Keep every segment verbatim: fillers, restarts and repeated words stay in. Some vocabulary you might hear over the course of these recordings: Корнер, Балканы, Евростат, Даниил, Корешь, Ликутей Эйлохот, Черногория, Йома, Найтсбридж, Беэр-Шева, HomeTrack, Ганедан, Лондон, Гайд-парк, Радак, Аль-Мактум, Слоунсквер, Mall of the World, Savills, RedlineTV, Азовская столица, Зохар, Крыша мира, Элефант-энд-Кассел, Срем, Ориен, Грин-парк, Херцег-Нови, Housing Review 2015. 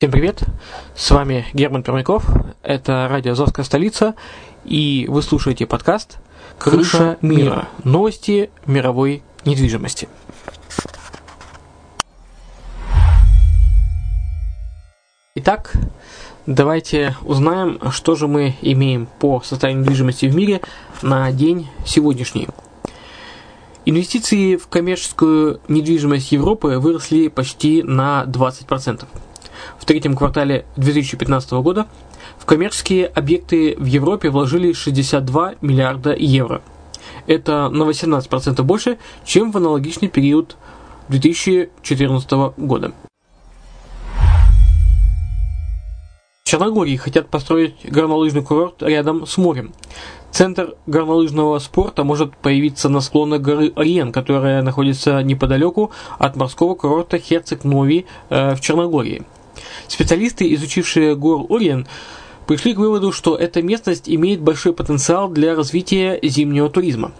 Всем привет, с вами Герман Пермяков, это радио «Азовская столица», и вы слушаете подкаст «Крыша мира. Новости мировой недвижимости». Итак, давайте узнаем, что же мы имеем по состоянию недвижимости в мире на день сегодняшний. Инвестиции в коммерческую недвижимость Европы выросли почти на двадцать процентов. В третьем квартале две тысячи пятнадцатого года в коммерческие объекты в Европе вложили шестьдесят два миллиарда евро. Это на восемнадцать процентов больше, чем в аналогичный период две тысячи четырнадцатого года. В Черногории хотят построить горнолыжный курорт рядом с морем. Центр горнолыжного спорта может появиться на склонах горы Ориен, которая находится неподалеку от морского курорта Херцег-Нови э, в Черногории. Специалисты, изучившие гору Ориен, пришли к выводу, что эта местность имеет большой потенциал для развития зимнего туризма.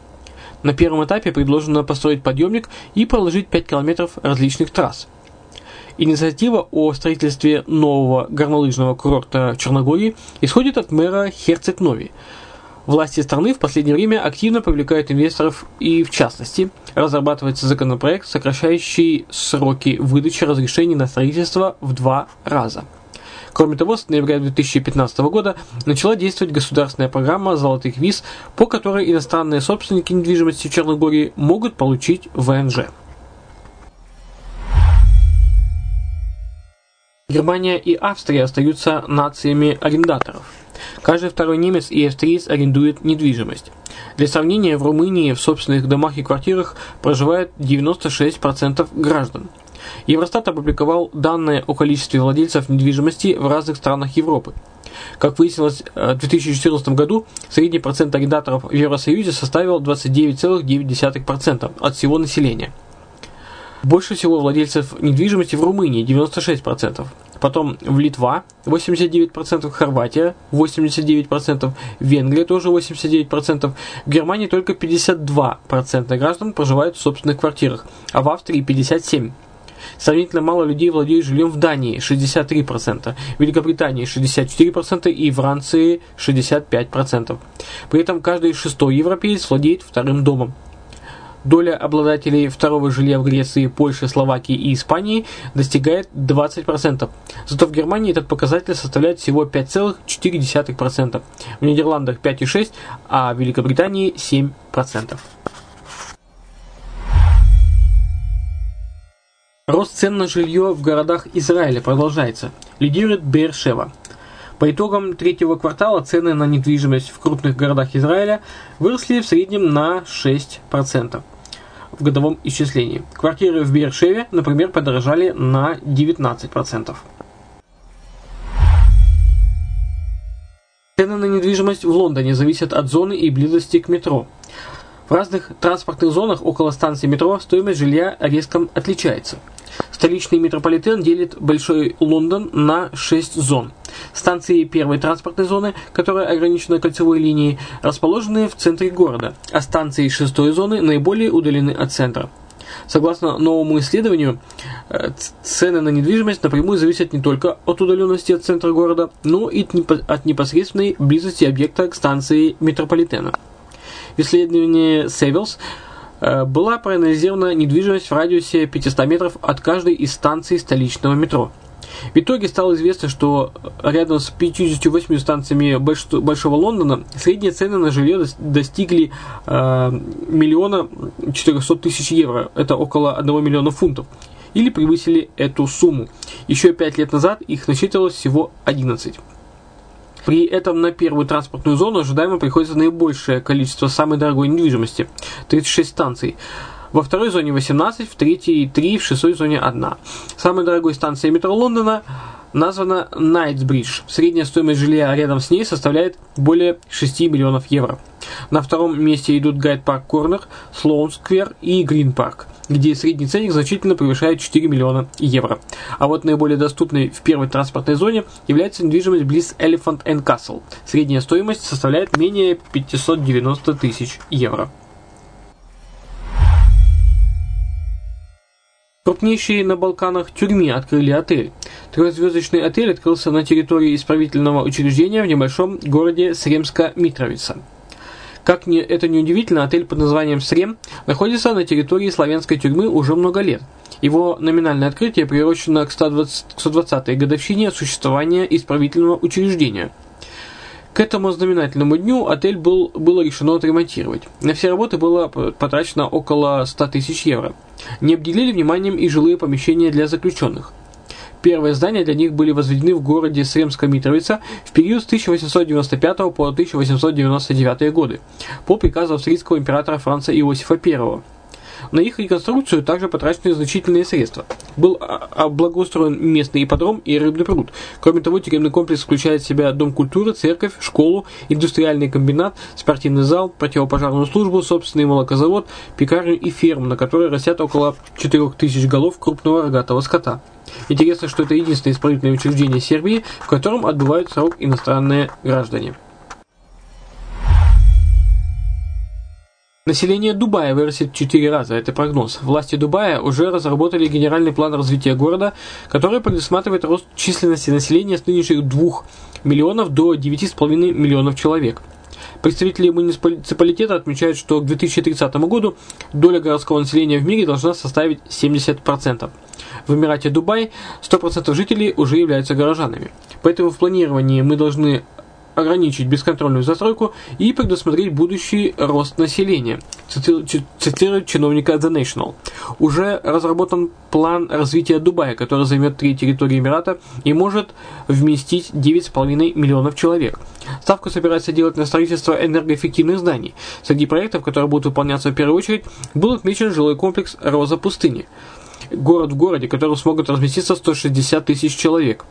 На первом этапе предложено построить подъемник и проложить пять километров различных трасс. Инициатива о строительстве нового горнолыжного курорта в Черногории исходит от мэра Херцег-Нови. Власти страны в последнее время активно привлекают инвесторов и, в частности, разрабатывается законопроект, сокращающий сроки выдачи разрешений на строительство в два раза. Кроме того, с ноября две тысячи пятнадцатого года начала действовать государственная программа «Золотых виз», по которой иностранные собственники недвижимости в Черногории могут получить ВНЖ. Германия и Австрия остаются нациями арендаторов. Каждый второй немец и австриец арендует недвижимость. Для сравнения, в Румынии в собственных домах и квартирах проживает девяносто шесть процентов граждан. Евростат опубликовал данные о количестве владельцев недвижимости в разных странах Европы. Как выяснилось, в две тысячи четырнадцатом году средний процент арендаторов в Евросоюзе составил двадцать девять целых девять десятых процента от всего населения. Больше всего владельцев недвижимости в Румынии – девяносто шесть процентов. Потом в Литва восемьдесят девять процентов, Хорватия восемьдесят девять процентов, Венгрия тоже восемьдесят девять процентов, в Германии только пятьдесят два процента граждан проживают в собственных квартирах, а в Австрии пятьдесят семь процентов. Сравнительно мало людей владеют жильем в Дании – шестьдесят три процента, в Великобритании – шестьдесят четыре процента и Франции – шестьдесят пять процентов. При этом каждый шестой европеец владеет вторым домом. Доля обладателей второго жилья в Греции, Польше, Словакии и Испании достигает двадцати процентов. Зато в Германии этот показатель составляет всего пять целых четыре десятых процента, в Нидерландах пять целых шесть десятых процента, а в Великобритании семь процентов. Рост цен на жилье в городах Израиля продолжается. Лидирует Беэр-Шева. По итогам третьего квартала цены на недвижимость в крупных городах Израиля выросли в среднем на шесть процентов в годовом исчислении. Квартиры в Беэр-Шеве, например, подорожали на девятнадцать процентов. Цены на недвижимость в Лондоне зависят от зоны и близости к метро. В разных транспортных зонах около станции метро стоимость жилья резко отличается. Столичный метрополитен делит Большой Лондон на шесть зон. Станции первой транспортной зоны, которая ограничена кольцевой линией, расположены в центре города, а станции шестой зоны наиболее удалены от центра. Согласно новому исследованию, цены на недвижимость напрямую зависят не только от удаленности от центра города, но и от непосредственной близости объекта к станции метрополитена. В исследовании Savills была проанализирована недвижимость в радиусе пятисот метров от каждой из станций столичного метро. В итоге стало известно, что рядом с пятьюдесятью восьмью станциями Большого Лондона средние цены на жилье достигли один миллион четыреста тысяч евро, это около одного миллиона фунтов, или превысили эту сумму. Еще пять лет назад их насчитывалось всего одиннадцать. При этом на первую транспортную зону ожидаемо приходится наибольшее количество самой дорогой недвижимости – тридцать шесть станций. Во второй зоне восемнадцать, в третьей три, в шестой зоне одна. Самой дорогой станцией метро Лондона названа Найтсбридж. Средняя стоимость жилья рядом с ней составляет более шести миллионов евро. На втором месте идут Гайд-парк Корнер, Слоунсквер и Грин-парк, где средний ценник значительно превышает четыре миллиона евро. А вот наиболее доступной в первой транспортной зоне является недвижимость близ Элефант-энд-Кассел. Средняя стоимость составляет менее пятисот девяноста тысяч евро. Крупнейшие на Балканах тюрьмы открыли отель. Трехзвездочный отель открылся на территории исправительного учреждения в небольшом городе Сремска-Митровица. Как это не удивительно, отель под названием «Срем» находится на территории славянской тюрьмы уже много лет. Его номинальное открытие приурочено к сто двадцатой годовщине существования исправительного учреждения. К этому знаменательному дню отель был, было решено отремонтировать. На все работы было потрачено около ста тысяч евро. Не обделили вниманием и жилые помещения для заключенных. Первые здания для них были возведены в городе Сремска-Митровица в период с тысяча восемьсот девяносто пятого по тысяча восемьсот девяносто девятый годы по приказу австрийского императора Франца Иосифа первого. На их реконструкцию также потрачены значительные средства. Был облагоустроен местный ипподром и рыбный пруд. Кроме того, тюремный комплекс включает в себя дом культуры, церковь, школу, индустриальный комбинат, спортивный зал, противопожарную службу, собственный молокозавод, пекарню и ферму, на которой растят около четырёх тысяч голов крупного рогатого скота. Интересно, что это единственное исправительное учреждение Сербии, в котором отбывают срок иностранные граждане. Население Дубая вырастет в четыре раза, это прогноз. Власти Дубая уже разработали генеральный план развития города, который предусматривает рост численности населения с нынешних двух миллионов до девяти с половиной миллионов человек. Представители муниципалитета отмечают, что к две тысячи тридцатому году доля городского населения в мире должна составить семьдесят процентов. В Эмирате Дубай сто процентов жителей уже являются горожанами. Поэтому в планировании мы должны ограничить бесконтрольную застройку и предусмотреть будущий рост населения, цитирует чиновника The National. Уже разработан план развития Дубая, который займет три территории Эмирата и может вместить девять с половиной миллионов человек. Ставку собирается делать на строительство энергоэффективных зданий. Среди проектов, которые будут выполняться в первую очередь, был отмечен жилой комплекс «Роза пустыни». Город в городе, в котором смогут разместиться сто шестьдесят тысяч человек.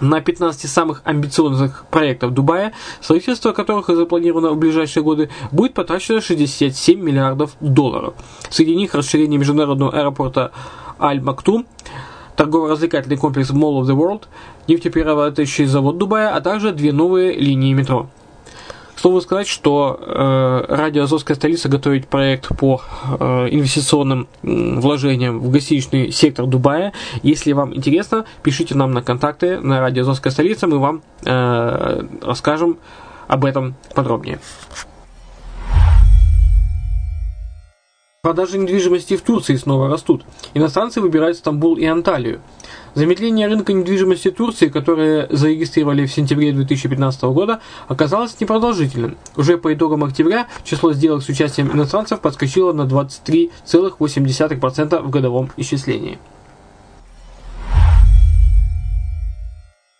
На пятнадцати самых амбициозных проектов Дубая, строительство которых запланировано в ближайшие годы, будет потрачено шестьдесят семь миллиардов долларов. Среди них расширение международного аэропорта Аль-Мактум, торгово-развлекательный комплекс Mall of the World, нефтеперерабатывающий завод Дубая, а также две новые линии метро. К слову сказать, что э, радио «Азовская столица» готовит проект по э, инвестиционным э, вложениям в гостиничный сектор Дубая. Если вам интересно, пишите нам на контакты на радио «Азовская столица», мы вам э, расскажем об этом подробнее. Продажи недвижимости в Турции снова растут. Иностранцы выбирают Стамбул и Анталию. Замедление рынка недвижимости Турции, которое зарегистрировали в сентябре две тысячи пятнадцатого года, оказалось непродолжительным. Уже по итогам октября число сделок с участием иностранцев подскочило на двадцать три целых восемь десятых процента в годовом исчислении.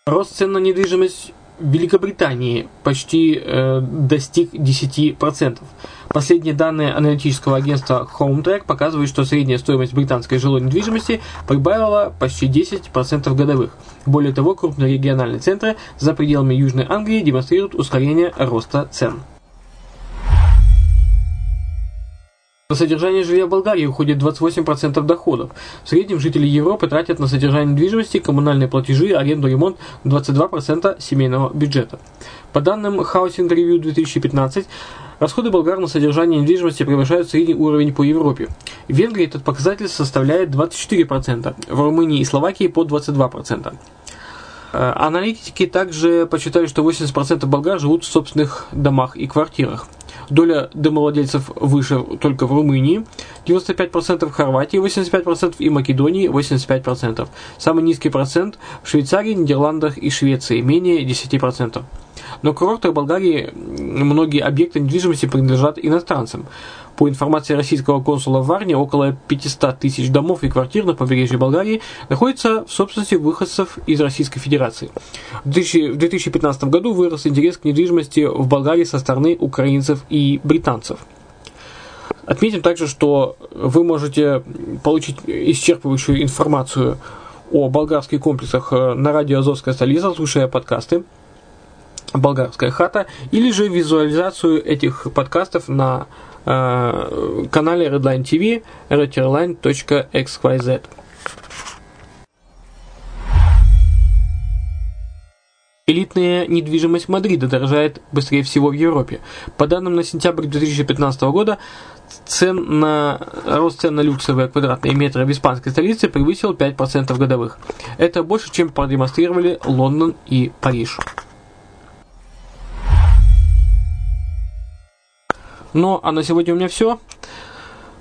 Рост цен на недвижимость в Великобритании почти э, достиг десяти процентов. Последние данные аналитического агентства HomeTrack показывают, что средняя стоимость британской жилой недвижимости прибавила почти десять процентов годовых. Более того, крупные региональные центры за пределами Южной Англии демонстрируют ускорение роста цен. На содержание жилья в Болгарии уходит двадцать восемь процентов доходов. В среднем жители Европы тратят на содержание недвижимости, коммунальные платежи, аренду, ремонт двадцать два процента семейного бюджета. По данным Housing Review две тысячи пятнадцать, расходы болгар на содержание недвижимости превышают средний уровень по Европе. В Венгрии этот показатель составляет двадцать четыре процента, в Румынии и Словакии по двадцать два процента. Аналитики также подсчитали, что восемьдесят процентов болгар живут в собственных домах и квартирах. Доля домовладельцев выше только в Румынии, девяносто пять процентов в Хорватии, восемьдесят пять процентов и Македонии, восемьдесят пять процентов. Самый низкий процент в Швейцарии, Нидерландах и Швеции, менее десяти процентов. Но в курортах Болгарии многие объекты недвижимости принадлежат иностранцам. По информации российского консула в Варне, около пятьсот тысяч домов и квартир на побережье Болгарии находятся в собственности выходцев из Российской Федерации. В две тысячи пятнадцатом году вырос интерес к недвижимости в Болгарии со стороны украинцев и британцев. Отметим также, что вы можете получить исчерпывающую информацию о болгарских комплексах на радио «Азовская столица», слушая подкасты «Болгарская хата», или же визуализацию этих подкастов на э, канале RedlineTV, redline точка xyz. Элитная недвижимость Мадрида дорожает быстрее всего в Европе. По данным на сентябрь две тысячи пятнадцатого года, цен на, рост цен на люксовые квадратные метры в испанской столице превысил пять процентов годовых. Это больше, чем продемонстрировали Лондон и Париж. Ну, а на сегодня у меня все.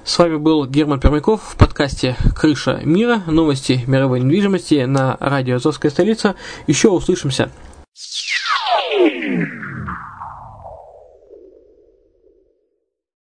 С вами был Герман Пермяков в подкасте «Крыша мира. Новости мировой недвижимости» на радио «Азовская столица». Еще услышимся.